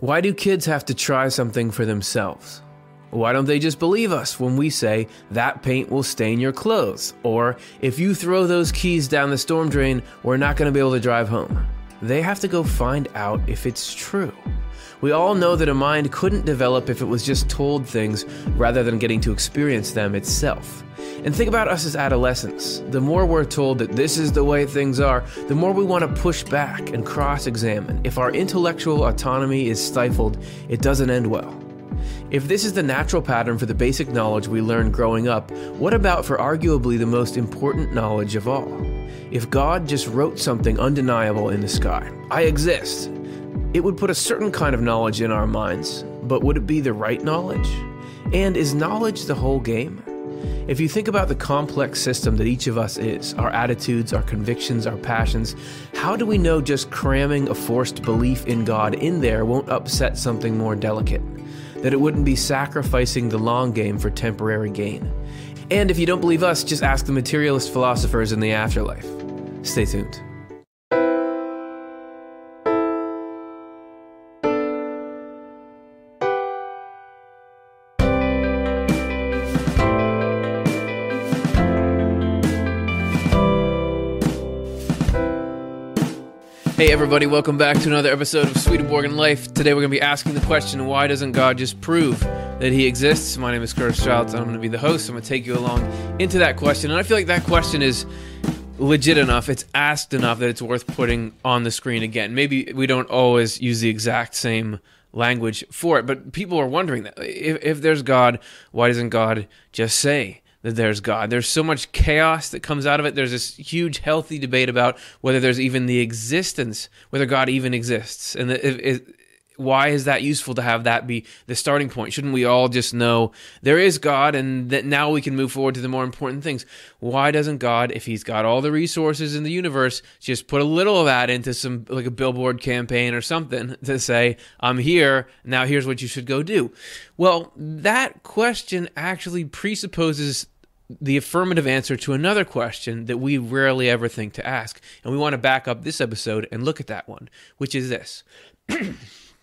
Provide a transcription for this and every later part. Why do kids have to try something for themselves? Why don't they just believe us when we say, that paint will stain your clothes? Or, if you throw those keys down the storm drain, we're not going to be able to drive home. They have to go find out if it's true. We all know that a mind couldn't develop if it was just told things rather than getting to experience them itself. And think about us as adolescents. The more we're told that this is the way things are, the more we want to push back and cross-examine. If our intellectual autonomy is stifled, it doesn't end well. If this is the natural pattern for the basic knowledge we learn growing up, what about for arguably the most important knowledge of all? If God just wrote something undeniable in the sky, I exist, it would put a certain kind of knowledge in our minds, but would it be the right knowledge? And is knowledge the whole game? If you think about the complex system that each of us is, our attitudes, our convictions, our passions, how do we know just cramming a forced belief in God in there won't upset something more delicate? That it wouldn't be sacrificing the long game for temporary gain. And if you don't believe us, just ask the materialist philosophers in the afterlife. Stay tuned. Hey everybody, welcome back to another episode of Swedenborgian Life. Today we're going to be asking the question, why doesn't God just prove that he exists? My name is Curtis Strouts, and I'm going to be the host. I'm going to take you along into that question. And I feel like that question is legit enough, it's asked enough that it's worth putting on the screen again. Maybe we don't always use the exact same language for it, but people are wondering that. If there's God, why doesn't God just say that there's God? There's so much chaos that comes out of it. There's this huge, healthy debate about whether there's even the existence, whether God even exists. And why is that useful to have that be the starting point? Shouldn't we all just know there is God and that now we can move forward to the more important things? Why doesn't God, if he's got all the resources in the universe, just put a little of that into some, like a billboard campaign or something to say, I'm here, now here's what you should go do? Well, that question actually presupposes the affirmative answer to another question that we rarely ever think to ask. And we want to back up this episode and look at that one, which is this.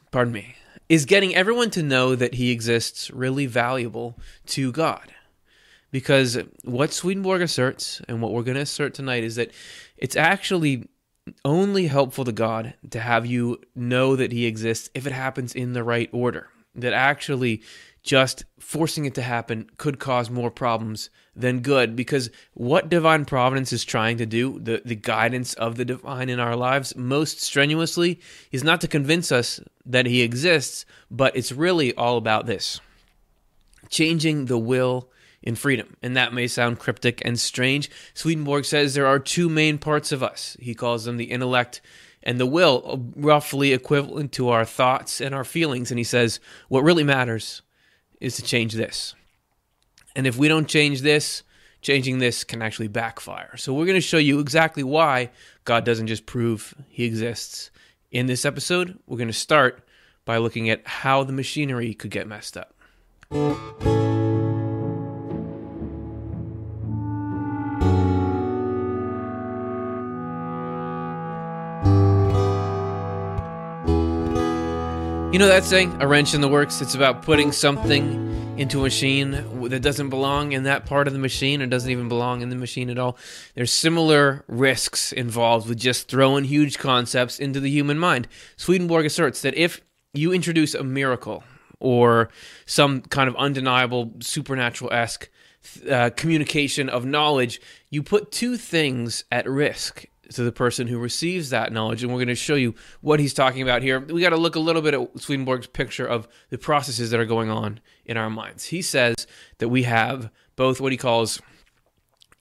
Pardon me. Is getting everyone to know that he exists really valuable to God? Because what Swedenborg asserts, and what we're going to assert tonight, is that it's actually only helpful to God to have you know that he exists if it happens in the right order. That actually just forcing it to happen could cause more problems than good, because what divine providence is trying to do, the guidance of the divine in our lives most strenuously, is not to convince us that he exists, but it's really all about this, changing the will in freedom. And that may sound cryptic and strange. Swedenborg says there are two main parts of us. He calls them the intellect and the will, roughly equivalent to our thoughts and our feelings. And he says, what really matters is to change this. And if we don't change this, changing this can actually backfire. So we're going to show you exactly why God doesn't just prove he exists. In this episode, we're going to start by looking at how the machinery could get messed up. You know that saying, a wrench in the works? It's about putting something into a machine that doesn't belong in that part of the machine or doesn't even belong in the machine at all. There's similar risks involved with just throwing huge concepts into the human mind. Swedenborg asserts that if you introduce a miracle or some kind of undeniable supernatural-esque communication of knowledge, you put two things at risk to the person who receives that knowledge, and we're going to show you what he's talking about here. We got to look a little bit at Swedenborg's picture of the processes that are going on in our minds. He says that we have both what he calls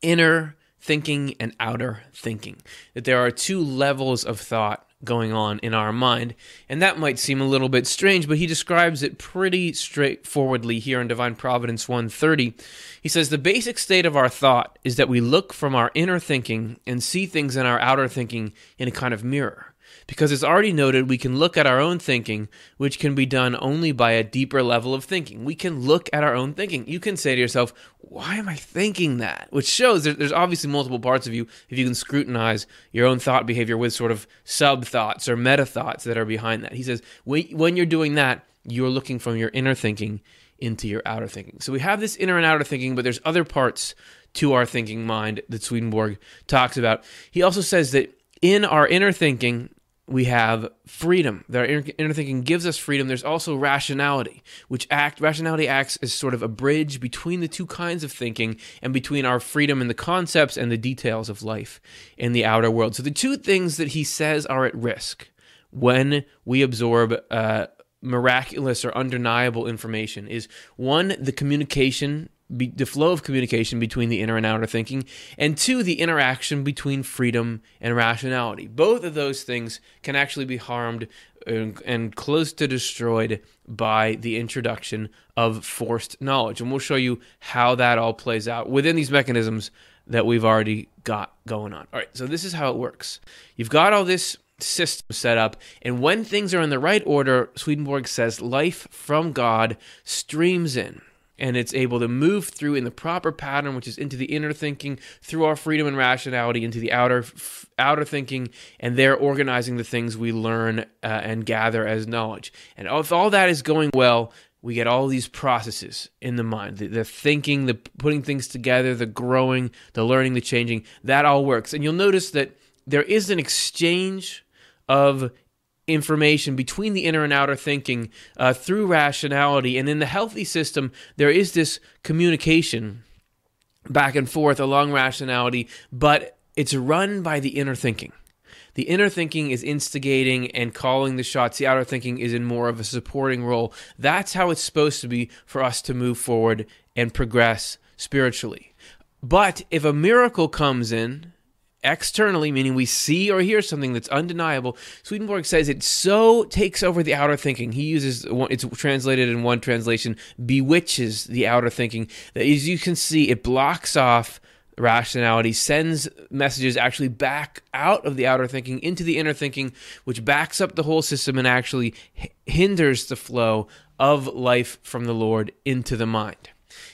inner thinking and outer thinking, that there are two levels of thought going on in our mind, and that might seem a little bit strange, but he describes it pretty straightforwardly here in Divine Providence 130. He says, the basic state of our thought is that we look from our inner thinking and see things in our outer thinking in a kind of mirror, Because as already noted, we can look at our own thinking, which can be done only by a deeper level of thinking. We can look at our own thinking. You can say to yourself, why am I thinking that? Which shows there's obviously multiple parts of you if you can scrutinize your own thought behavior with sort of sub-thoughts or meta-thoughts that are behind that. He says, when you're doing that, you're looking from your inner thinking into your outer thinking. So we have this inner and outer thinking, but there's other parts to our thinking mind that Swedenborg talks about. He also says that in our inner thinking, we have freedom. Our inner thinking gives us freedom. There's also rationality, which rationality acts as sort of a bridge between the two kinds of thinking and between our freedom and the concepts and the details of life in the outer world. So the two things that he says are at risk when we absorb miraculous or undeniable information is, one, the flow of communication between the inner and outer thinking, and two, the interaction between freedom and rationality. Both of those things can actually be harmed and close to destroyed by the introduction of forced knowledge. And we'll show you how that all plays out within these mechanisms that we've already got going on. All right, so this is how it works. You've got all this system set up, and when things are in the right order, Swedenborg says life from God streams in, and it's able to move through in the proper pattern, which is into the inner thinking, through our freedom and rationality, into the outer thinking, and there organizing the things we learn and gather as knowledge. And if all that is going well, we get all these processes in the mind, the thinking, the putting things together, the growing, the learning, the changing, that all works. And you'll notice that there is an exchange of information between the inner and outer thinking through rationality. And in the healthy system, there is this communication back and forth along rationality, but it's run by the inner thinking. The inner thinking is instigating and calling the shots. The outer thinking is in more of a supporting role. That's how it's supposed to be for us to move forward and progress spiritually. But if a miracle comes in, externally, meaning we see or hear something that's undeniable, Swedenborg says it so takes over the outer thinking. He uses, it's translated in one translation, bewitches the outer thinking, that as you can see, it blocks off rationality, sends messages actually back out of the outer thinking into the inner thinking, which backs up the whole system and actually hinders the flow of life from the Lord into the mind.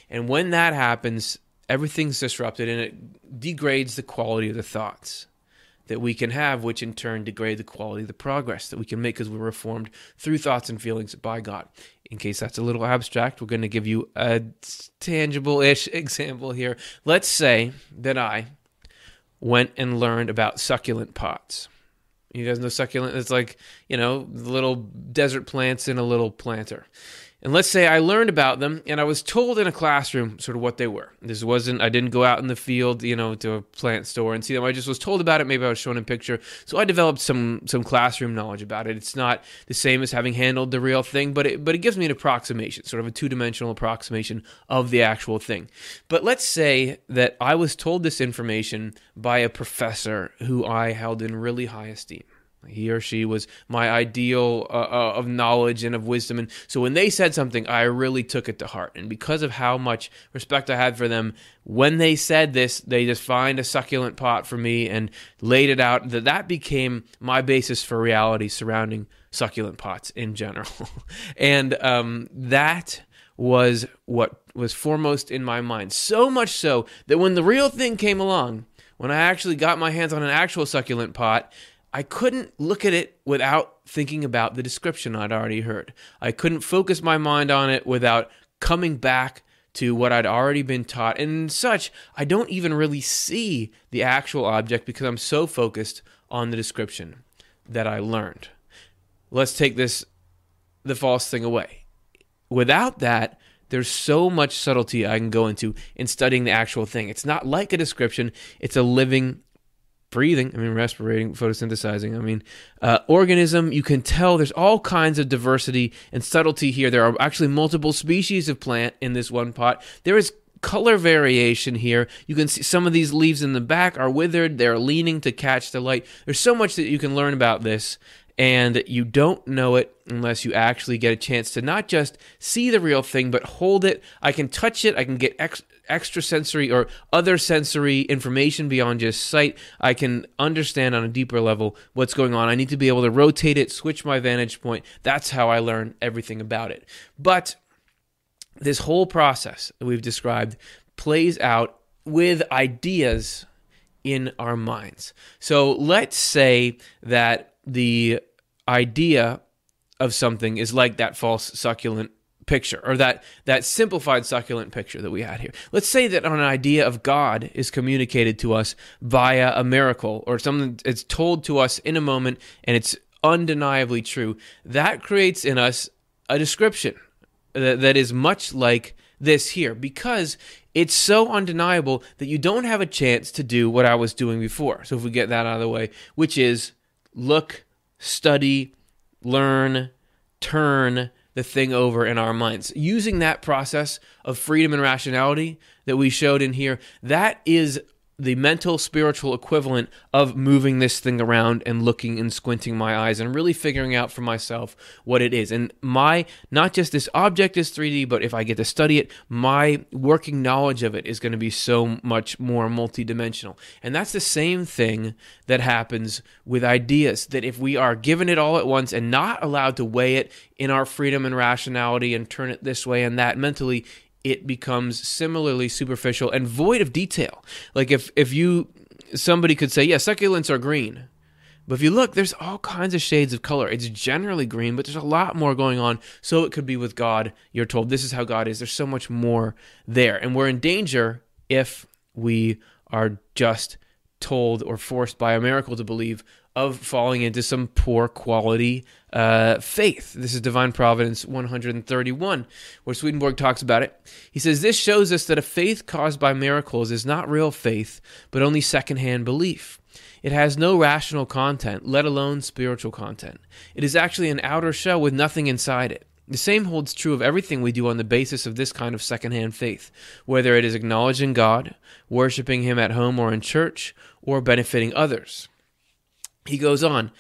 And when that happens, everything's disrupted, and it degrades the quality of the thoughts that we can have, which in turn degrade the quality of the progress that we can make because we're reformed through thoughts and feelings by God. In case that's a little abstract, we're going to give you a tangible-ish example here. Let's say that I went and learned about succulent pots. You guys know succulent? It's like, little desert plants in a little planter. And let's say I learned about them, and I was told in a classroom sort of what they were. I didn't go out in the field, to a plant store and see them. I just was told about it. Maybe I was shown a picture. So I developed some classroom knowledge about it. It's not the same as having handled the real thing, but it gives me an approximation, sort of a two-dimensional approximation of the actual thing. But let's say that I was told this information by a professor who I held in really high esteem. He or she was my ideal of knowledge and of wisdom. And so when they said something, I really took it to heart. And because of how much respect I had for them, when they said this, they just find a succulent pot for me and laid it out. That became my basis for reality surrounding succulent pots in general. And that was what was foremost in my mind. So much so that when the real thing came along, when I actually got my hands on an actual succulent pot, I couldn't look at it without thinking about the description I'd already heard. I couldn't focus my mind on it without coming back to what I'd already been taught. And such, I don't even really see the actual object because I'm so focused on the description that I learned. Let's take the false thing away. Without that, there's so much subtlety I can go into in studying the actual thing. It's not like a description, it's a living breathing, respirating, photosynthesizing, organism. You can tell there's all kinds of diversity and subtlety here. There are actually multiple species of plant in this one pot. There is color variation here. You can see some of these leaves in the back are withered. They're leaning to catch the light. There's so much that you can learn about this. and you don't know it unless you actually get a chance to not just see the real thing, but hold it. I can touch it. I can get extrasensory or other sensory information beyond just sight. I can understand on a deeper level what's going on. I need to be able to rotate it, switch my vantage point. That's how I learn everything about it. But this whole process that we've described plays out with ideas in our minds. So let's say that the idea of something is like that false succulent picture, or that simplified succulent picture that we had here. Let's say that an idea of God is communicated to us via a miracle, or something that's told to us in a moment, and it's undeniably true. That creates in us a description that is much like this here, because it's so undeniable that you don't have a chance to do what I was doing before. So if we get that out of the way, which is look, study, learn, turn the thing over in our minds. Using that process of freedom and rationality that we showed in here, that is the mental, spiritual equivalent of moving this thing around and looking and squinting my eyes and really figuring out for myself what it is. And not just this object is 3D, but if I get to study it, my working knowledge of it is going to be so much more multidimensional. And that's the same thing that happens with ideas, that if we are given it all at once and not allowed to weigh it in our freedom and rationality and turn it this way and that mentally, it becomes similarly superficial and void of detail. Like somebody could say, yeah, succulents are green. But if you look, there's all kinds of shades of color. It's generally green, but there's a lot more going on. So it could be with God. You're told this is how God is. There's so much more there. And we're in danger if we are just told or forced by a miracle to believe of falling into some poor quality faith. This is Divine Providence 131, where Swedenborg talks about it. He says, this shows us that a faith caused by miracles is not real faith, but only secondhand belief. It has no rational content, let alone spiritual content. It is actually an outer shell with nothing inside it. The same holds true of everything we do on the basis of this kind of secondhand faith, whether it is acknowledging God, worshiping Him at home or in church, or benefiting others. He goes on,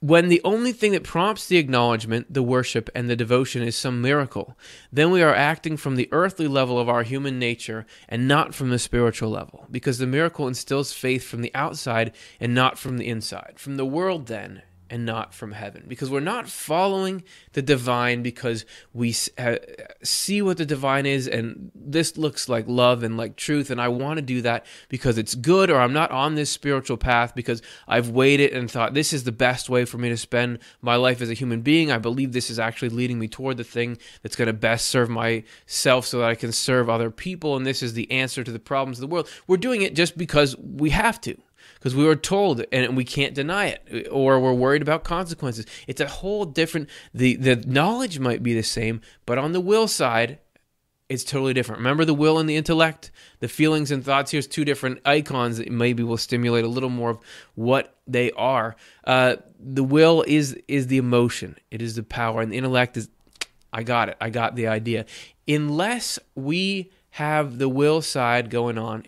when the only thing that prompts the acknowledgement, the worship, and the devotion is some miracle, then we are acting from the earthly level of our human nature and not from the spiritual level, because the miracle instills faith from the outside and not from the inside, from the world then, and not from heaven, because we're not following the divine because we see what the divine is, and this looks like love and like truth, and I want to do that because it's good, or I'm not on this spiritual path because I've weighed it and thought this is the best way for me to spend my life as a human being. I believe this is actually leading me toward the thing that's going to best serve myself so that I can serve other people, and this is the answer to the problems of the world. We're doing it just because we have to, because we were told, and we can't deny it, or we're worried about consequences. It's a whole different, the knowledge might be the same, but on the will side, it's totally different. Remember the will and the intellect? The feelings and thoughts, here's two different icons that maybe will stimulate a little more of what they are. The will is the emotion, it is the power, and the intellect is, I got it, I got the idea. Unless we have the will side going on,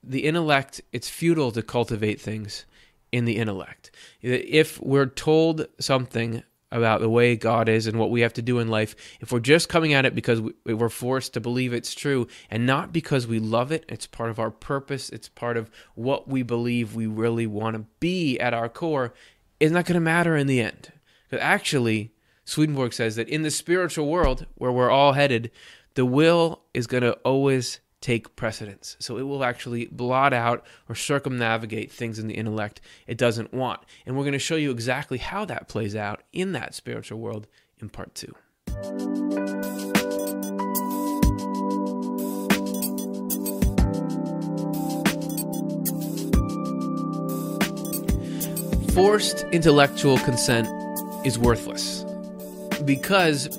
the intellect, it's futile to cultivate things in the intellect. If we're told something about the way God is and what we have to do in life, if we're just coming at it because we're forced to believe it's true and not because we love it, it's part of our purpose, it's part of what we believe we really want to be at our core, it's not going to matter in the end. Because actually, Swedenborg says that in the spiritual world where we're all headed, the will is going to always take precedence. So it will actually blot out or circumnavigate things in the intellect it doesn't want. And we're going to show you exactly how that plays out in that spiritual world in part 2. Forced intellectual consent is worthless because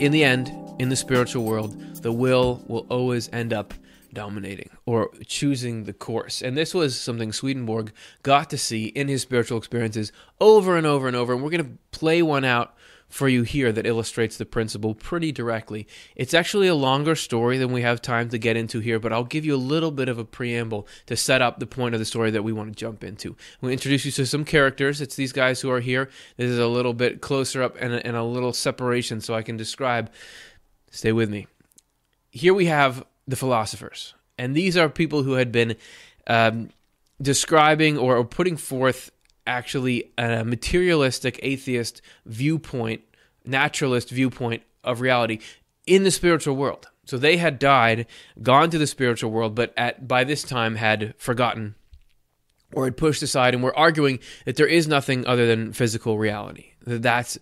in the end, in the spiritual world, the will always end up dominating or choosing the course. And this was something Swedenborg got to see in his spiritual experiences over and over and over. And we're going to play one out for you here that illustrates the principle pretty directly. It's actually a longer story than we have time to get into here, but I'll give you a little bit of a preamble to set up the point of the story that we want to jump into. We'll introduce you to some characters. It's these guys who are here. This is a little bit closer up and a little separation so I can describe. Stay with me. Here we have the philosophers, and these are people who had been describing or putting forth actually a materialistic, atheist viewpoint, naturalist viewpoint of reality in the spiritual world. So they had died, gone to the spiritual world, but by this time had forgotten or had pushed aside, and were arguing that there is nothing other than physical reality, that's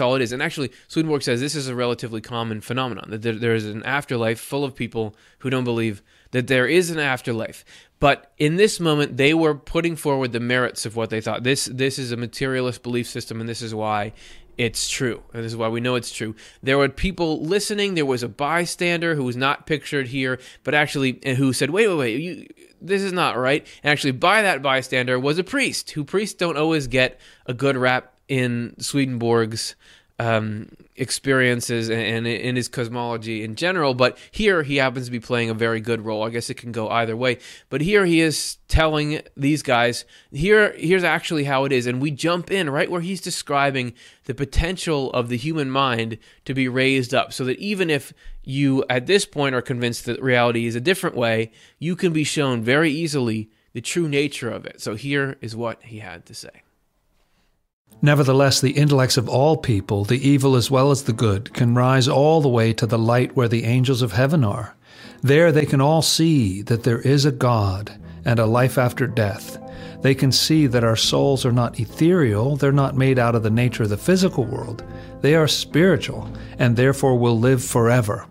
all it is. And actually, Swedenborg says this is a relatively common phenomenon, that there is an afterlife full of people who don't believe that there is an afterlife. But in this moment, they were putting forward the merits of what they thought. This is a materialist belief system, and this is why it's true, and this is why we know it's true. There were people listening. There was a bystander who was not pictured here, but actually who said, wait, this is not right. And actually, by that bystander was a priest, who priests don't always get a good rap in Swedenborg's experiences and in his cosmology in general, but here he happens to be playing a very good role. I guess it can go either way, but here he is telling these guys, here's actually how it is, and we jump in right where he's describing the potential of the human mind to be raised up, so that even if you at this point are convinced that reality is a different way, you can be shown very easily the true nature of it. So here is what he had to say. Nevertheless, the intellects of all people, the evil as well as the good, can rise all the way to the light where the angels of heaven are. There they can all see that there is a God and a life after death. They can see that our souls are not ethereal, they're not made out of the nature of the physical world. They are spiritual, and therefore will live forever.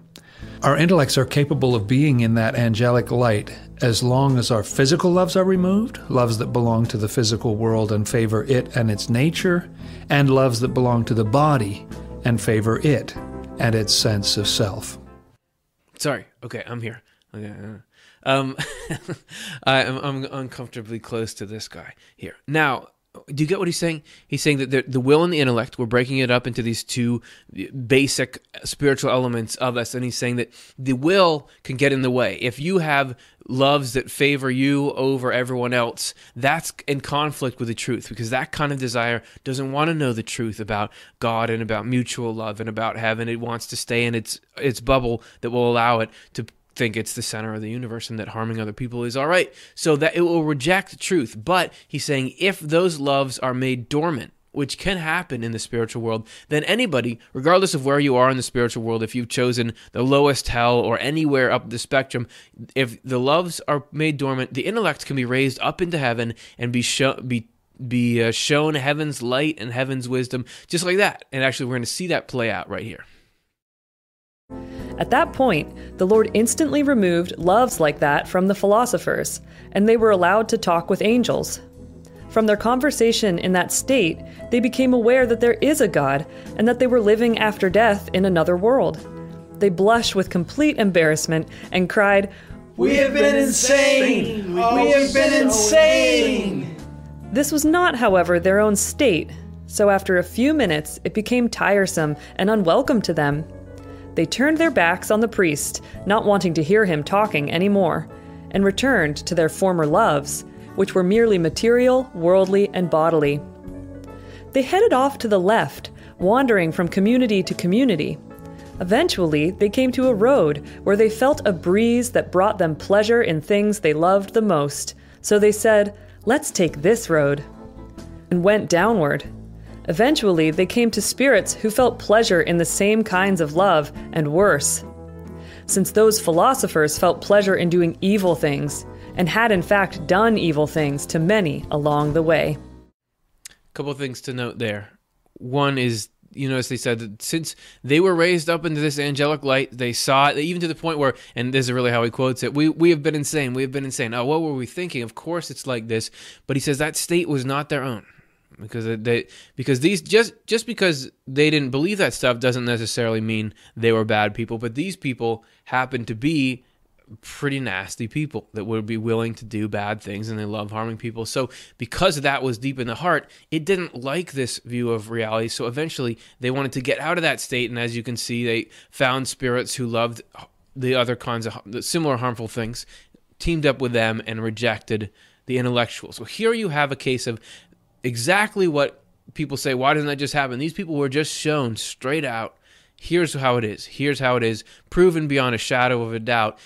Our intellects are capable of being in that angelic light as long as our physical loves are removed, loves that belong to the physical world and favor it and its nature, and loves that belong to the body and favor it and its sense of self. Sorry. Okay, I'm here. Okay. I'm uncomfortably close to this guy here. Now, do you get what he's saying? He's saying that the will and the intellect, we're breaking it up into these two basic spiritual elements of us, and he's saying that the will can get in the way. If you have loves that favor you over everyone else, that's in conflict with the truth, because that kind of desire doesn't want to know the truth about God and about mutual love and about heaven. It wants to stay in its bubble that will allow it to think it's the center of the universe and that harming other people is all right, so that it will reject truth. But he's saying if those loves are made dormant, which can happen in the spiritual world, then anybody, regardless of where you are in the spiritual world, if you've chosen the lowest hell or anywhere up the spectrum, if the loves are made dormant, the intellect can be raised up into heaven and be shown heaven's light and heaven's wisdom, just like that. And actually, we're going to see that play out right here. At that point, the Lord instantly removed loves like that from the philosophers, and they were allowed to talk with angels. From their conversation in that state, they became aware that there is a God, and that they were living after death in another world. They blushed with complete embarrassment and cried, "We have been insane! We have been insane!" This was not, however, their own state, so after a few minutes, it became tiresome and unwelcome to them. They turned their backs on the priest, not wanting to hear him talking anymore, and returned to their former loves, which were merely material, worldly, and bodily. They headed off to the left, wandering from community to community. Eventually, they came to a road where they felt a breeze that brought them pleasure in things they loved the most, so they said, "Let's take this road," and went downward. Eventually, they came to spirits who felt pleasure in the same kinds of love, and worse. Since those philosophers felt pleasure in doing evil things, and had in fact done evil things to many along the way. A couple of things to note there. One is, you notice they said that since they were raised up into this angelic light, they saw it, even to the point where, and this is really how he quotes it, we have been insane, we have been insane. Oh, what were we thinking? Of course it's like this. But he says that state was not their own. Because they didn't believe that stuff doesn't necessarily mean they were bad people, but these people happened to be pretty nasty people that would be willing to do bad things, and they love harming people. So because that was deep in the heart, it didn't like this view of reality. So eventually they wanted to get out of that state. And as you can see, they found spirits who loved the other kinds of similar harmful things, teamed up with them, and rejected the intellectuals. So here you have a case of exactly what people say, why doesn't that just happen? These people were just shown straight out, here's how it is. Here's how it is, proven beyond a shadow of a doubt.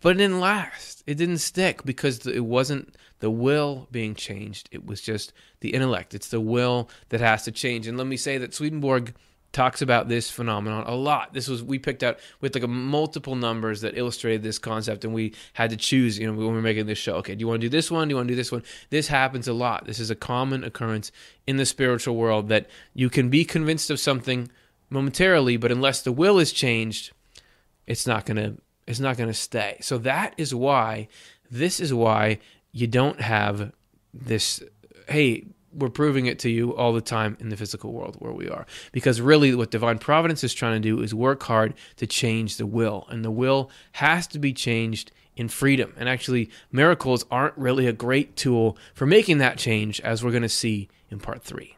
But it didn't last. It didn't stick because it wasn't the will being changed. It was just the intellect. It's the will that has to change. And let me say that Swedenborg talks about this phenomenon a lot. This was, we picked out with like a multiple numbers that illustrated this concept, and we had to choose, you know, when we were making this show. Okay, do you want to do this one? Do you want to do this one? This happens a lot. This is a common occurrence in the spiritual world, that you can be convinced of something momentarily, but unless the will is changed, it's not going to stay. So that is why, this is why you don't have this, hey, we're proving it to you all the time in the physical world where we are. Because really what divine providence is trying to do is work hard to change the will. And the will has to be changed in freedom. And actually, miracles aren't really a great tool for making that change, as we're going to see in part 3.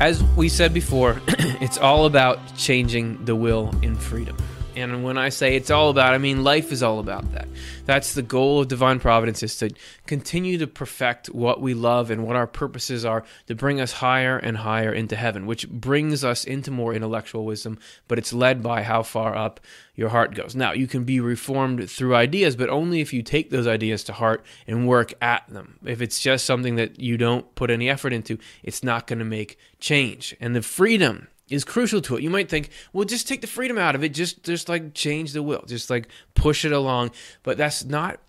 As we said before, it's all about changing the will in freedom. And when I say it's all about, I mean life is all about that. That's the goal of divine providence, is to continue to perfect what we love and what our purposes are, to bring us higher and higher into heaven, which brings us into more intellectual wisdom, but it's led by how far up your heart goes. Now, you can be reformed through ideas, but only if you take those ideas to heart and work at them. If it's just something that you don't put any effort into, it's not going to make change. And the freedom is crucial to it. You might think, well, just take the freedom out of it, just like change the will, just like push it along. But that's not,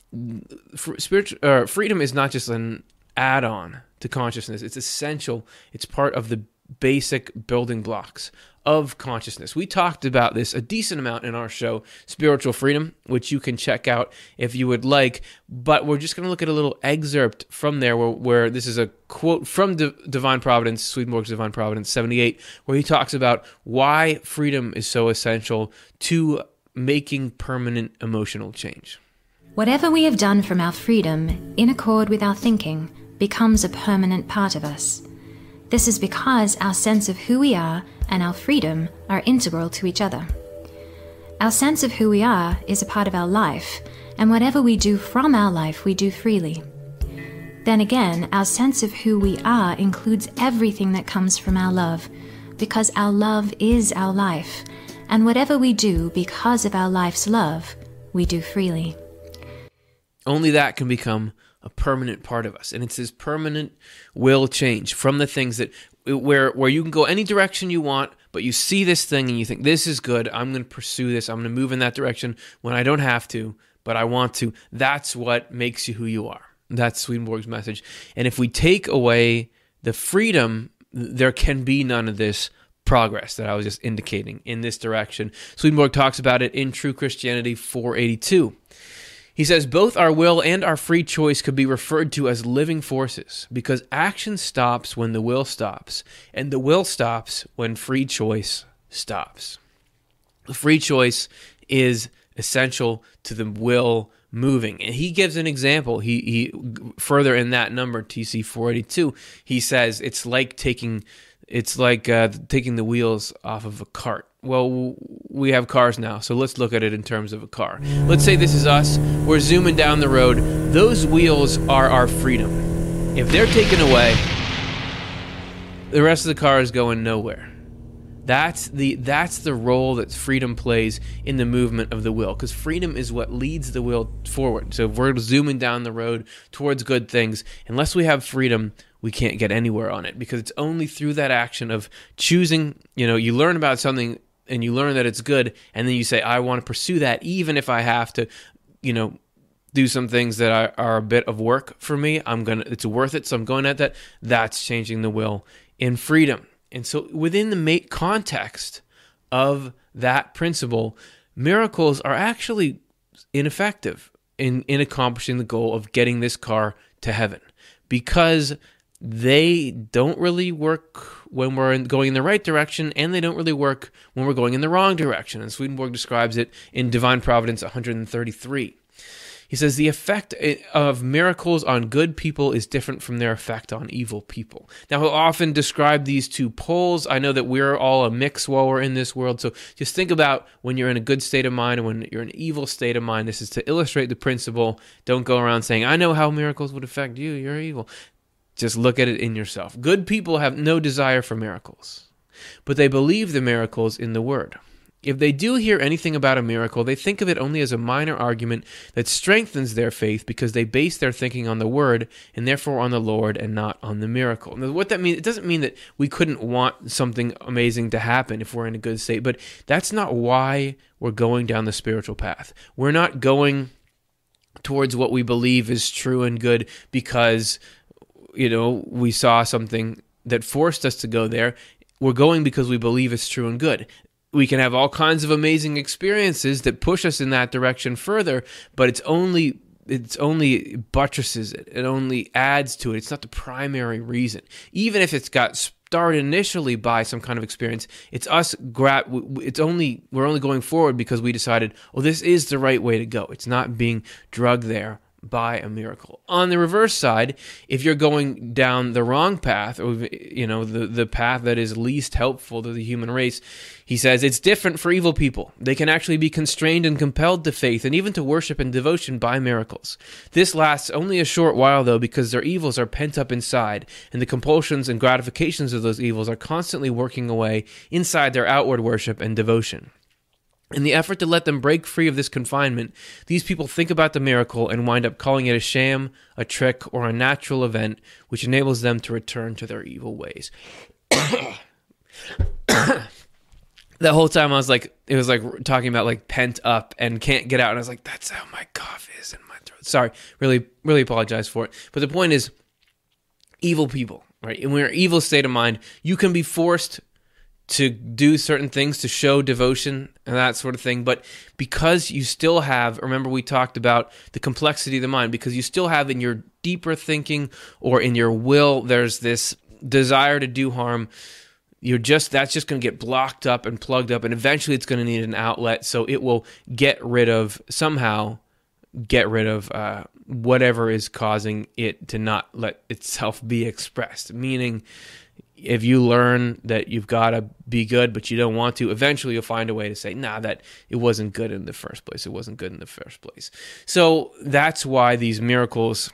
freedom is not just an add-on to consciousness. It's essential. It's part of the basic building blocks of consciousness. We talked about this a decent amount in our show, Spiritual Freedom, which you can check out if you would like, but we're just going to look at a little excerpt from there where this is a quote from Divine Providence, Swedenborg's Divine Providence 78, where he talks about why freedom is so essential to making permanent emotional change. Whatever we have done from our freedom, in accord with our thinking, becomes a permanent part of us. This is because our sense of who we are and our freedom are integral to each other. Our sense of who we are is a part of our life, and whatever we do from our life, we do freely. Then again, our sense of who we are includes everything that comes from our love, because our love is our life, and whatever we do because of our life's love, we do freely. Only that can become a permanent part of us, and it's this permanent will change from the things that where you can go any direction you want, but you see this thing and you think, this is good, I'm going to pursue this, I'm going to move in that direction when I don't have to, but I want to. That's what makes you who you are. That's Swedenborg's message. And if we take away the freedom, there can be none of this progress that I was just indicating in this direction. Swedenborg talks about it in True Christianity 482. He says, both our will and our free choice could be referred to as living forces, because action stops when the will stops, and the will stops when free choice stops. The free choice is essential to the will moving. And he gives an example. He further in that number, TC 482, he says it's like taking the wheels off of a cart. Well, we have cars now, so let's look at it in terms of a car. Let's say this is us. We're zooming down the road. Those wheels are our freedom. If they're taken away, the rest of the car is going nowhere. That's the role that freedom plays in the movement of the will, because freedom is what leads the will forward. So if we're zooming down the road towards good things, unless we have freedom, we can't get anywhere on it, because it's only through that action of choosing, you know, you learn about something and you learn that it's good, and then you say, I want to pursue that, even if I have to, you know, do some things that are a bit of work for me. It's worth it, so I'm going at that. That's changing the will in freedom. And so within the context of that principle, miracles are actually ineffective in accomplishing the goal of getting this car to heaven, because they don't really work when we're going in the right direction, and they don't really work when we're going in the wrong direction. And Swedenborg describes it in Divine Providence 133. He says, the effect of miracles on good people is different from their effect on evil people. Now, he'll often describe these two poles. I know that we're all a mix while we're in this world, so just think about when you're in a good state of mind and when you're in an evil state of mind. This is to illustrate the principle. Don't go around saying, I know how miracles would affect you, you're evil. Just look at it in yourself. Good people have no desire for miracles, but they believe the miracles in the Word. If they do hear anything about a miracle, they think of it only as a minor argument that strengthens their faith because they base their thinking on the Word and therefore on the Lord and not on the miracle. Now, what that means, it doesn't mean that we couldn't want something amazing to happen if we're in a good state, but that's not why we're going down the spiritual path. We're not going towards what we believe is true and good because, you know, we saw something that forced us to go there. We're going because we believe it's true and good. We can have all kinds of amazing experiences that push us in that direction further, but it's only buttresses it. It only adds to it. It's not the primary reason. Even if it's got started initially by some kind of experience, we're only going forward because we decided, oh, this is the right way to go. It's not being drugged there by a miracle. On the reverse side, if you're going down the wrong path, or the path that is least helpful to the human race, he says it's different for evil people. They can actually be constrained and compelled to faith and even to worship and devotion by miracles. This lasts only a short while, though, because their evils are pent up inside, and the compulsions and gratifications of those evils are constantly working away inside their outward worship and devotion. In the effort to let them break free of this confinement, these people think about the miracle and wind up calling it a sham, a trick, or a natural event, which enables them to return to their evil ways. The whole time I was like, it was like talking about like pent up and can't get out, and I was like, that's how my cough is in my throat. Sorry, really, really apologize for it. But the point is, evil people, right? In your evil state of mind, you can be forced to do certain things to show devotion and that sort of thing, but because you still have, remember we talked about the complexity of the mind, because you still have in your deeper thinking or in your will, there's this desire to do harm, that's just going to get blocked up and plugged up, and eventually it's going to need an outlet, so it will somehow get rid of whatever is causing it to not let itself be expressed, meaning, if you learn that you've got to be good, but you don't want to, eventually you'll find a way to say, that it wasn't good in the first place. So that's why these miracles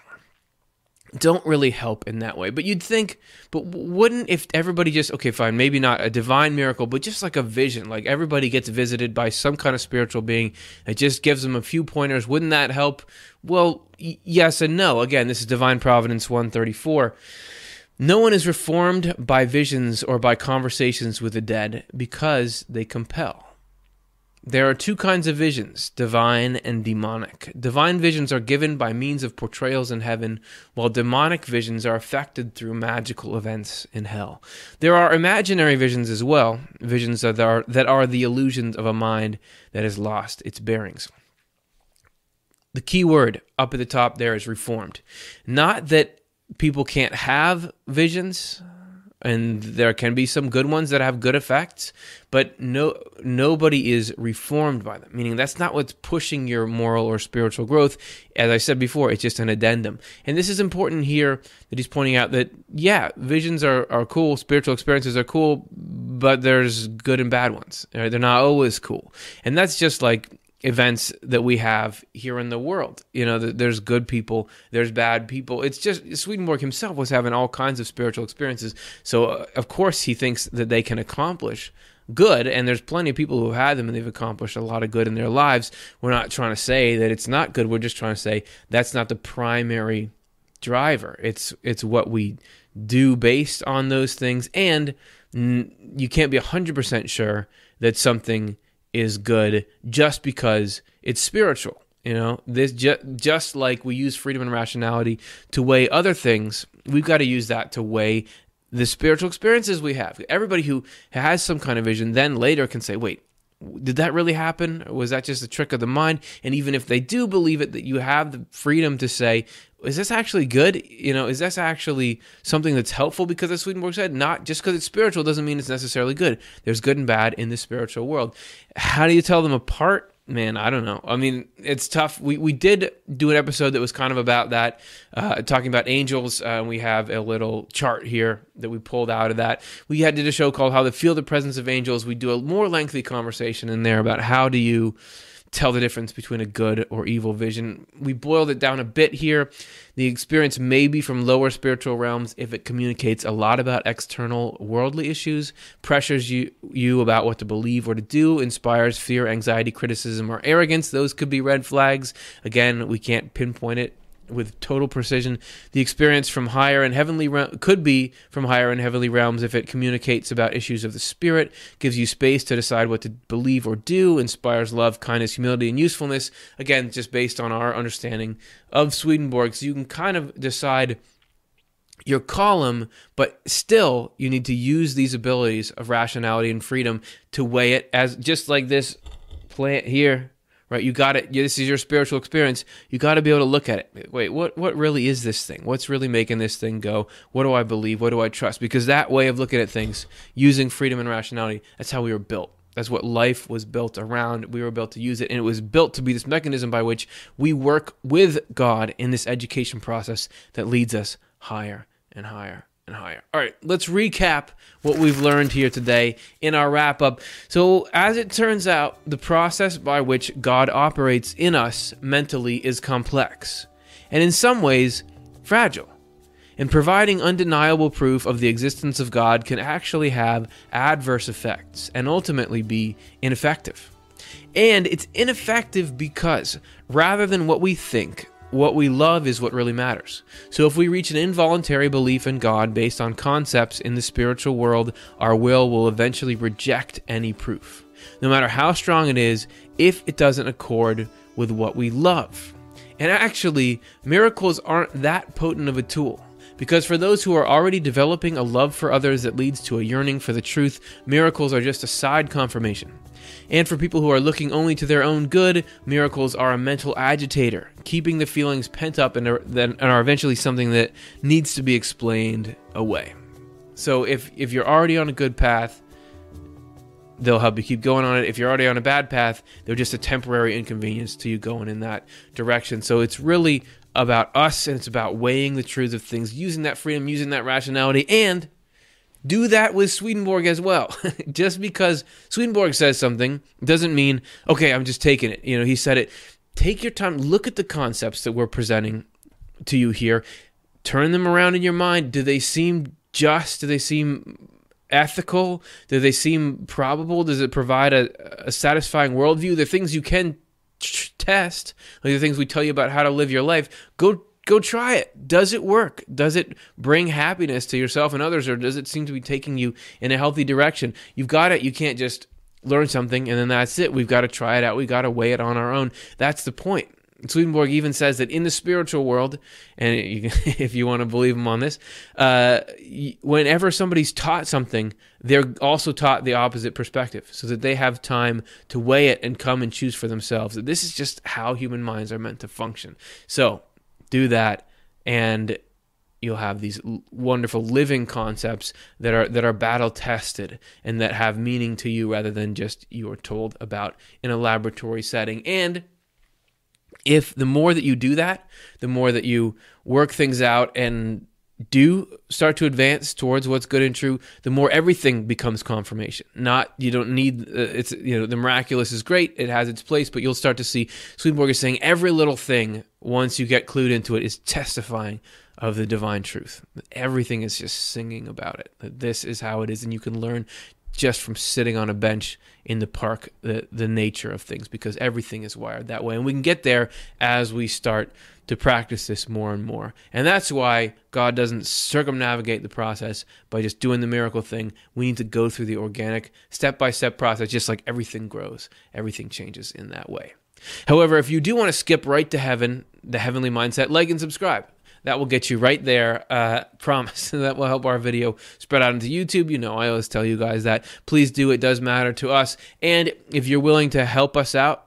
don't really help in that way. But you'd think, but wouldn't if everybody just, okay, fine, maybe not a divine miracle, but just like a vision, like everybody gets visited by some kind of spiritual being that just gives them a few pointers, wouldn't that help? Well, yes and no. Again, this is Divine Providence 134. No one is reformed by visions or by conversations with the dead because they compel. There are two kinds of visions, divine and demonic. Divine visions are given by means of portrayals in heaven, while demonic visions are effected through magical events in hell. There are imaginary visions as well, visions that are the illusions of a mind that has lost its bearings. The key word up at the top there is reformed. Not that people can't have visions, and there can be some good ones that have good effects, but nobody is reformed by them, meaning that's not what's pushing your moral or spiritual growth. As I said before, it's just an addendum. And this is important here that he's pointing out that, yeah, visions are cool, spiritual experiences are cool, but there's good and bad ones. Right? They're not always cool. And that's just like events that we have here in the world. There's good people, there's bad people. It's just Swedenborg himself was having all kinds of spiritual experiences, so of course he thinks that they can accomplish good, and there's plenty of people who have had them and they've accomplished a lot of good in their lives. We're not trying to say that it's not good, we're just trying to say that's not the primary driver. It's what we do based on those things, and you can't be 100% sure that something is good just because it's spiritual. This just like we use freedom and rationality to weigh other things, we've got to use that to weigh the spiritual experiences we have. Everybody who has some kind of vision then later can say, wait, Did that really happen? Or was that just a trick of the mind? And even if they do believe it, that you have the freedom to say, is this actually good? You know, is this actually something that's helpful because, as Swedenborg said, not just because it's spiritual doesn't mean it's necessarily good. There's good and bad in the spiritual world. How do you tell them apart? Man, I don't know. I mean, it's tough. We did do an episode that was kind of about that, talking about angels. We have a little chart here that we pulled out of that. We had did a show called How to Feel the Presence of Angels. We do a more lengthy conversation in there about how do you tell the difference between a good or evil vision. We boiled it down a bit here. The experience may be from lower spiritual realms if it communicates a lot about external worldly issues, pressures you about what to believe or to do, inspires fear, anxiety, criticism, or arrogance. Those could be red flags. Again, we can't pinpoint it with total precision. The experience from higher and heavenly could be from higher and heavenly realms if it communicates about issues of the spirit, gives you space to decide what to believe or do, inspires love, kindness, humility, and usefulness. Again, just based on our understanding of Swedenborg, so you can kind of decide your column, but still you need to use these abilities of rationality and freedom to weigh it as just like this plant here. Right, you got it. This is your spiritual experience. You got to be able to look at it. Wait, what really is this thing? What's really making this thing go? What do I believe? What do I trust? Because that way of looking at things, using freedom and rationality, that's how we were built. That's what life was built around. We were built to use it, and it was built to be this mechanism by which we work with God in this education process that leads us higher and higher and higher. All right, let's recap what we've learned here today in our wrap-up. So, as it turns out, the process by which God operates in us mentally is complex, and in some ways, fragile. And providing undeniable proof of the existence of God can actually have adverse effects and ultimately be ineffective. And it's ineffective because, rather than what we think, what we love is what really matters. So if we reach an involuntary belief in God based on concepts in the spiritual world, our will eventually reject any proof, no matter how strong it is, if it doesn't accord with what we love. And actually, miracles aren't that potent of a tool, because for those who are already developing a love for others that leads to a yearning for the truth, miracles are just a side confirmation. And for people who are looking only to their own good, miracles are a mental agitator, keeping the feelings pent up and are eventually something that needs to be explained away. So if you're already on a good path, they'll help you keep going on it. If you're already on a bad path, they're just a temporary inconvenience to you going in that direction. So it's really about us, and it's about weighing the truth of things, using that freedom, using that rationality, and do that with Swedenborg as well. Just because Swedenborg says something doesn't mean, okay, I'm just taking it. You know, he said it. Take your time, look at the concepts that we're presenting to you here, turn them around in your mind. Do they seem just? Do they seem ethical? Do they seem probable? Does it provide a satisfying worldview? The things you can test, like the things we tell you about how to live your life, go try it. Does it work? Does it bring happiness to yourself and others, or does it seem to be taking you in a healthy direction? You've got it. You can't just learn something and then that's it. We've got to try it out. We've got to weigh it on our own. That's the point. Swedenborg even says that in the spiritual world, and if you want to believe him on this, whenever somebody's taught something, they're also taught the opposite perspective so that they have time to weigh it and come and choose for themselves. This is just how human minds are meant to function. So, do that, and you'll have these wonderful living concepts that are battle-tested and that have meaning to you rather than just you are told about in a laboratory setting. And if the more that you do that, the more that you work things out and do start to advance towards what's good and true, the more everything becomes confirmation. You don't need, it's, you know, the miraculous is great, it has its place, but you'll start to see, Swedenborg is saying every little thing, once you get clued into it, is testifying of the divine truth. Everything is just singing about it. This is how it is, and you can learn just from sitting on a bench in the park the nature of things, because everything is wired that way. And we can get there as we start to practice this more and more. And that's why God doesn't circumnavigate the process by just doing the miracle thing. We need to go through the organic, step-by-step process, just like everything grows. Everything changes in that way. However, if you do want to skip right to heaven, the heavenly mindset, like and subscribe. That will get you right there. Promise. That will help our video spread out into YouTube. You know, I always tell you guys that. Please do. It does matter to us. And if you're willing to help us out,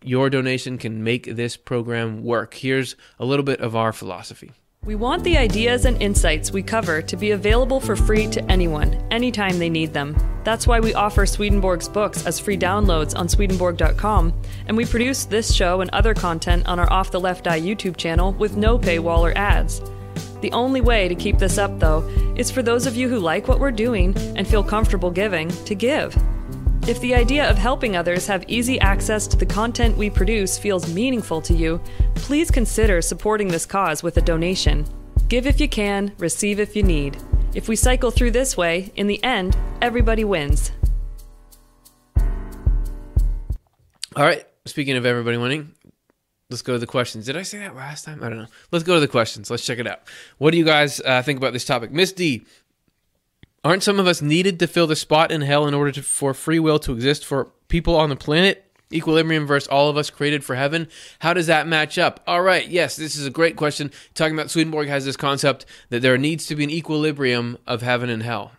your donation can make this program work. Here's a little bit of our philosophy. We want the ideas and insights we cover to be available for free to anyone, anytime they need them. That's why we offer Swedenborg's books as free downloads on Swedenborg.com, and we produce this show and other content on our Off the Left Eye YouTube channel with no paywall or ads. The only way to keep this up, though, is for those of you who like what we're doing and feel comfortable giving to give. If the idea of helping others have easy access to the content we produce feels meaningful to you, please consider supporting this cause with a donation. Give if you can, receive if you need. If we cycle through this way, in the end, everybody wins. All right, speaking of everybody winning, let's go to the questions. Did I say that last time? I don't know. Let's go to the questions. Let's check it out. What do you guys think about this topic? Miss D, aren't some of us needed to fill the spot in hell in order for free will to exist for people on the planet? Equilibrium versus all of us created for heaven. How does that match up? All right, yes, this is a great question. Talking about Swedenborg has this concept that there needs to be an equilibrium of heaven and hell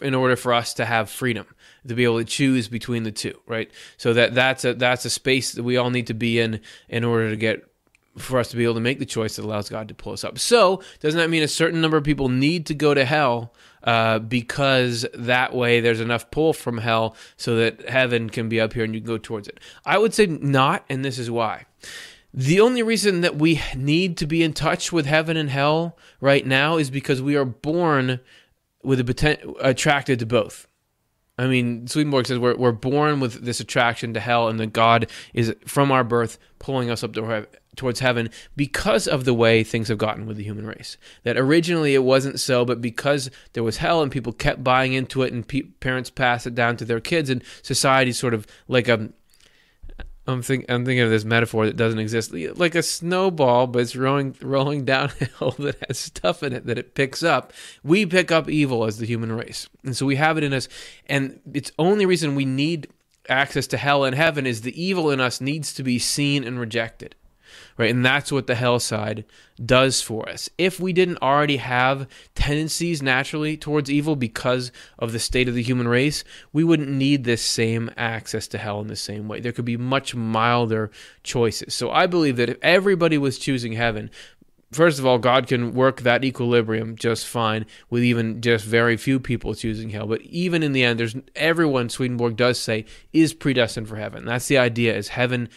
in order for us to have freedom, to be able to choose between the two, right? So that's a space that we all need to be in order to get for us to be able to make the choice that allows God to pull us up. So, doesn't that mean a certain number of people need to go to hell because that way there's enough pull from hell so that heaven can be up here and you can go towards it? I would say not, and this is why. The only reason that we need to be in touch with heaven and hell right now is because we are born with attracted to both. I mean, Swedenborg says we're born with this attraction to hell, and that God is, from our birth, pulling us up towards heaven because of the way things have gotten with the human race. That originally it wasn't so, but because there was hell and people kept buying into it, and parents passed it down to their kids, and society sort of like a... I'm thinking of this metaphor that doesn't exist, like a snowball, but it's rolling downhill that has stuff in it that it picks up. We pick up evil as the human race, and so we have it in us, and it's only reason we need access to hell and heaven is the evil in us needs to be seen and rejected, right? And that's what the hell side does for us. If we didn't already have tendencies naturally towards evil because of the state of the human race, we wouldn't need this same access to hell in the same way. There could be much milder choices. So I believe that if everybody was choosing heaven, first of all, God can work that equilibrium just fine with even just very few people choosing hell. But even in the end, everyone, Swedenborg does say, is predestined for heaven. That's the idea, is heaven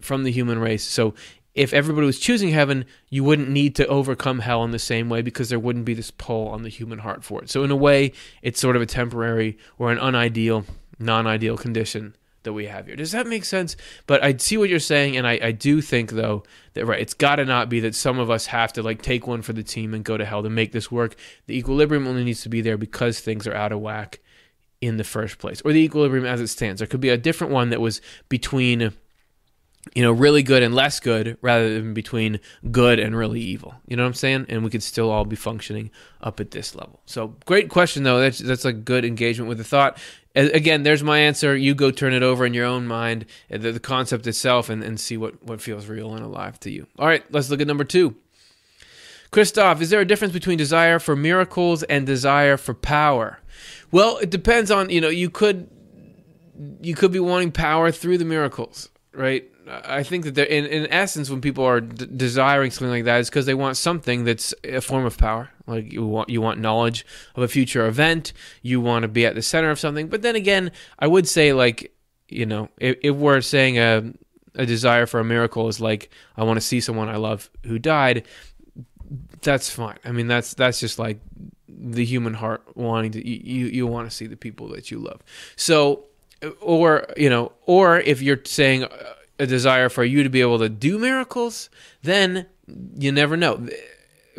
from the human race. So if everybody was choosing heaven, you wouldn't need to overcome hell in the same way because there wouldn't be this pull on the human heart for it. So in a way, it's sort of a temporary or an unideal, non-ideal condition that we have here. Does that make sense? But I see what you're saying, and I do think, though, that right, it's got to not be that some of us have to like take one for the team and go to hell to make this work. The equilibrium only needs to be there because things are out of whack in the first place, or the equilibrium as it stands. There could be a different one that was between... really good and less good, rather than between good and really evil. You know what I'm saying? And we could still all be functioning up at this level. So great question, though. That's a good engagement with the thought. Again, there's my answer. You go turn it over in your own mind, the concept itself, and see what feels real and alive to you. All right, let's look at number 2. Christoph, is there a difference between desire for miracles and desire for power? Well, it depends on, you could be wanting power through the miracles, right? I think that in essence, when people are desiring something like that, it's because they want something that's a form of power. Like you want knowledge of a future event. You want to be at the center of something. But then again, I would say, like, if we're saying a desire for a miracle is like, I want to see someone I love who died, that's fine. I mean, that's just like the human heart wanting to, you want to see the people that you love. So, or if you're saying... a desire for you to be able to do miracles, then you never know,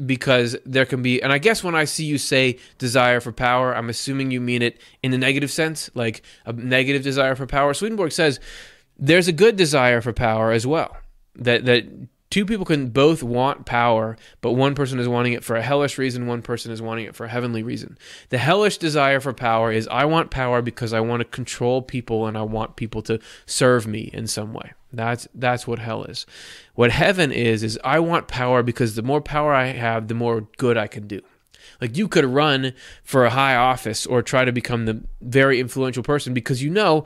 because there can be, and I guess when I see you say desire for power, I'm assuming you mean it in the negative sense, like a negative desire for power. Swedenborg says there's a good desire for power as well, that Two people can both want power, but one person is wanting it for a hellish reason, one person is wanting it for a heavenly reason. The hellish desire for power is, I want power because I want to control people and I want people to serve me in some way. That's what hell is. What heaven is I want power because the more power I have, the more good I can do. Like, you could run for a high office or try to become the very influential person because you know,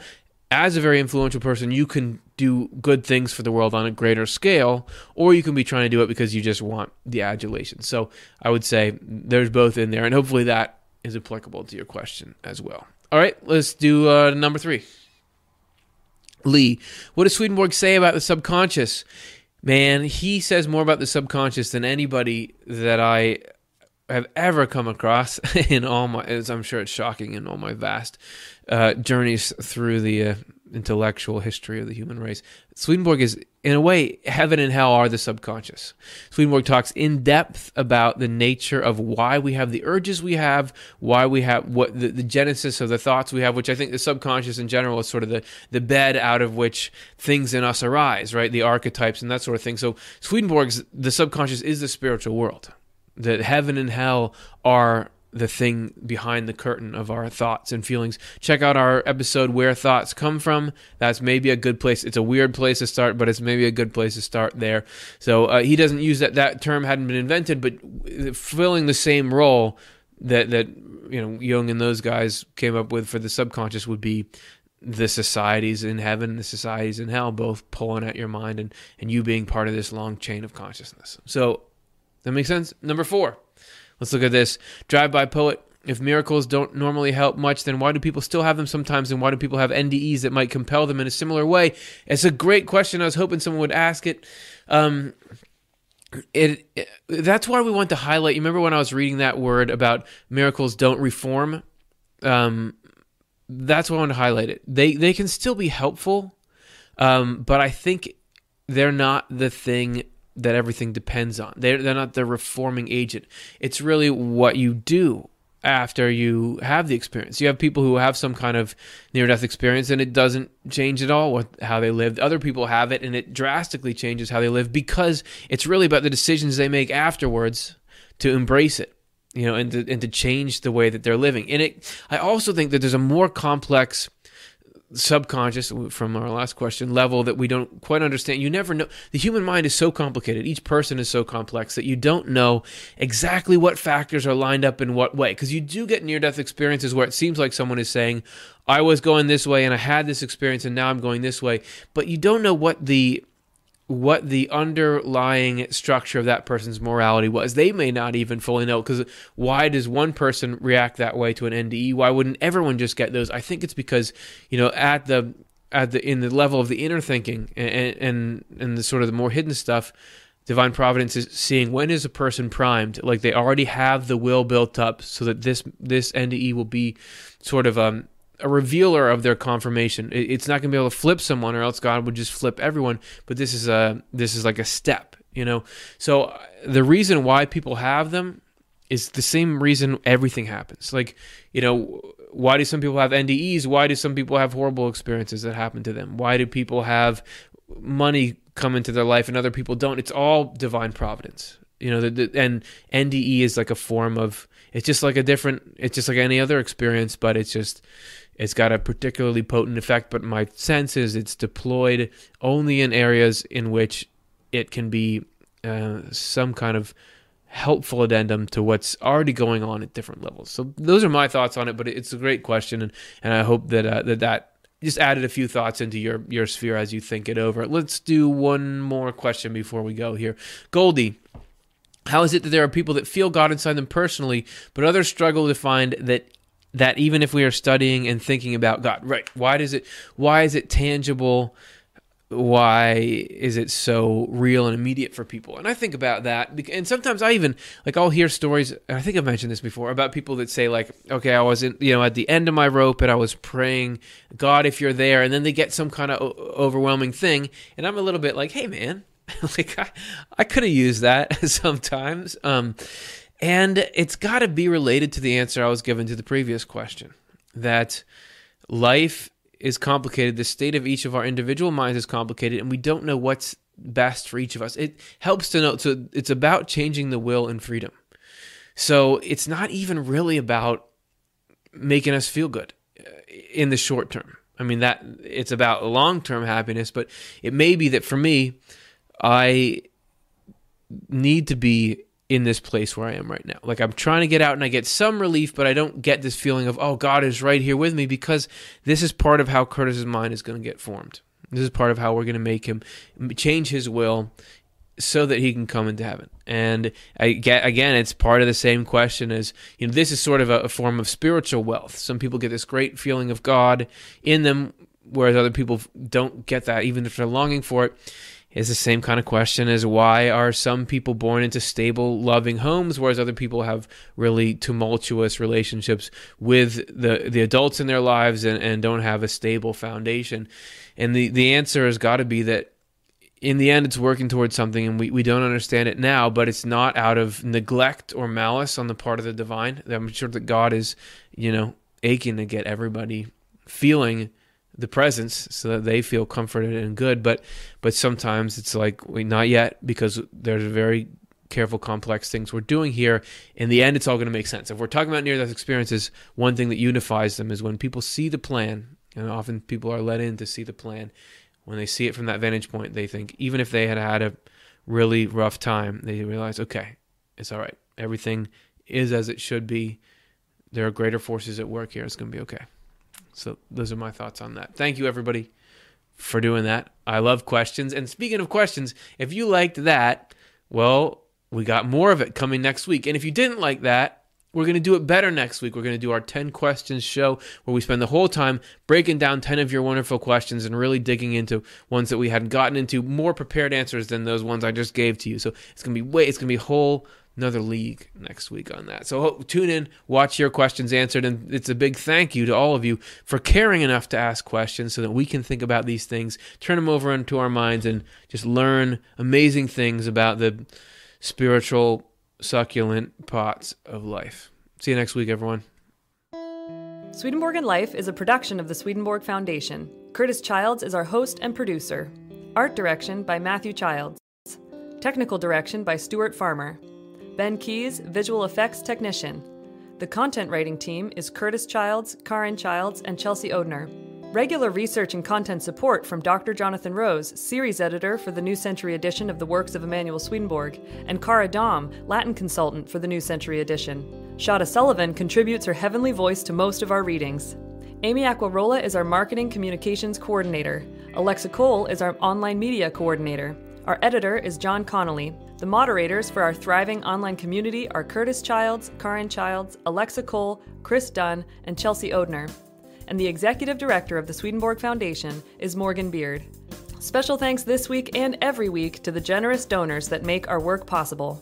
as a very influential person, you can do good things for the world on a greater scale, or you can be trying to do it because you just want the adulation. So I would say there's both in there, and hopefully that is applicable to your question as well. All right, let's do number three. Lee, what does Swedenborg say about the subconscious? Man, he says more about the subconscious than anybody that I have ever come across in all my, as I'm sure it's shocking, in all my vast journeys through the intellectual history of the human race. Swedenborg is, in a way, heaven and hell are the subconscious. Swedenborg talks in depth about the nature of why we have the urges we have, why we have what the genesis of the thoughts we have, which I think the subconscious in general is sort of the bed out of which things in us arise, right? The archetypes and that sort of thing. So Swedenborg's, the subconscious is the spiritual world. That heaven and hell are the thing behind the curtain of our thoughts and feelings. Check out our episode, Where Thoughts Come From. That's maybe a good place. It's a weird place to start, but it's maybe a good place to start there. So he doesn't use that term hadn't been invented, but filling the same role that you know, Jung and those guys came up with for the subconscious would be the societies in heaven and the societies in hell, both pulling at your mind and you being part of this long chain of consciousness. So that makes sense? Number four. Let's look at this. Drive-by poet. If miracles don't normally help much, then why do people still have them sometimes? And why do people have NDEs that might compel them in a similar way? It's a great question. I was hoping someone would ask it. That's why we want to highlight. You remember when I was reading that word about miracles don't reform? That's why I want to highlight it. They can still be helpful, but I think they're not the thing that everything depends on. They're not the reforming agent. It's really what you do after you have the experience. You have people who have some kind of near-death experience and it doesn't change at all with how they lived. Other people have it and it drastically changes how they live because it's really about the decisions they make afterwards to embrace it, you know, and to change the way that they're living. And I also think that there's a more complex subconscious, from our last question, level that we don't quite understand. You never know. The human mind is so complicated. Each person is so complex that you don't know exactly what factors are lined up in what way. Because you do get near-death experiences where it seems like someone is saying, I was going this way and I had this experience and now I'm going this way. But you don't know what the underlying structure of that person's morality was. They may not even fully know, because why does one person react that way to an NDE? Why wouldn't everyone just get those? I think it's because, you know, in the level of the inner thinking and the sort of the more hidden stuff, Divine Providence is seeing when is a person primed, like they already have the will built up so that this NDE will be sort of a revealer of their confirmation. It's not going to be able to flip someone, or else God would just flip everyone. But this is like a step, you know. So the reason why people have them is the same reason everything happens. Like, you know, why do some people have NDEs? Why do some people have horrible experiences that happen to them? Why do people have money come into their life and other people don't? It's all Divine Providence, you know. And NDE is like a form of. It's just like any other experience, but it's just. It's got a particularly potent effect, but my sense is it's deployed only in areas in which it can be some kind of helpful addendum to what's already going on at different levels. So those are my thoughts on it, but it's a great question, and I hope that that just added a few thoughts into your sphere as you think it over. Let's do one more question before we go here. Goldie, how is it that there are people that feel God inside them personally, but others struggle to find that even if we are studying and thinking about God, right? Why is it tangible? Why is it so real and immediate for people? And I think about that, and sometimes I'll hear stories, and I think I've mentioned this before, about people that say, like, okay, I was at the end of my rope, and I was praying, God, if you're there, and then they get some kind of overwhelming thing, and I'm a little bit like, hey, man, like, I could have used that sometimes, and it's got to be related to the answer I was given to the previous question, that life is complicated, the state of each of our individual minds is complicated, and we don't know what's best for each of us. It helps to know, so it's about changing the will and freedom. So it's not even really about making us feel good in the short term. I mean, that it's about long-term happiness, but it may be that for me, I need to be in this place where I am right now. Like, I'm trying to get out and I get some relief, but I don't get this feeling of, oh, God is right here with me, because this is part of how Curtis's mind is going to get formed. This is part of how we're going to make him change his will so that he can come into heaven. And again, it's part of the same question as, you know, this is sort of a form of spiritual wealth. Some people get this great feeling of God in them, whereas other people don't get that, even if they're longing for it. It's the same kind of question as, why are some people born into stable, loving homes, whereas other people have really tumultuous relationships with the adults in their lives and don't have a stable foundation? And the answer has got to be that in the end, it's working towards something, and we don't understand it now, but it's not out of neglect or malice on the part of the divine. I'm sure that God is, you know, aching to get everybody feeling the presence so that they feel comforted and good, but sometimes it's like, well, not yet, because there's a very careful, complex things we're doing here. In the end, it's all going to make sense. If we're talking about near-death experiences, one thing that unifies them is when people see the plan, and often people are let in to see the plan, when they see it from that vantage point, they think, even if they had had a really rough time, they realize, okay, it's all right. Everything is as it should be. There are greater forces at work here. It's going to be okay. So those are my thoughts on that. Thank you, everybody, for doing that. I love questions. And speaking of questions, if you liked that, well, we got more of it coming next week. And if you didn't like that, we're going to do it better next week. We're going to do our 10 questions show, where we spend the whole time breaking down 10 of your wonderful questions and really digging into ones that we hadn't gotten into, more prepared answers than those ones I just gave to you. So it's going to be a whole another league next week on that. So tune in, watch your questions answered, and it's a big thank you to all of you for caring enough to ask questions so that we can think about these things, turn them over into our minds, and just learn amazing things about the spiritual, succulent pots of life. See you next week, everyone. Swedenborgian Life is a production of the Swedenborg Foundation. Curtis Childs is our host and producer. Art direction by Matthew Childs. Technical direction by Stuart Farmer. Ben Keyes, visual effects technician. The content writing team is Curtis Childs, Karin Childs, and Chelsea Odner. Regular research and content support from Dr. Jonathan Rose, series editor for the New Century Edition of the works of Emanuel Swedenborg, and Cara Dom, Latin consultant for the New Century Edition. Shada Sullivan contributes her heavenly voice to most of our readings. Amy Acquarola is our marketing communications coordinator. Alexa Cole is our online media coordinator. Our editor is John Connolly. The moderators for our thriving online community are Curtis Childs, Karin Childs, Alexa Cole, Chris Dunn, and Chelsea Odner. And the executive director of the Swedenborg Foundation is Morgan Beard. Special thanks this week and every week to the generous donors that make our work possible.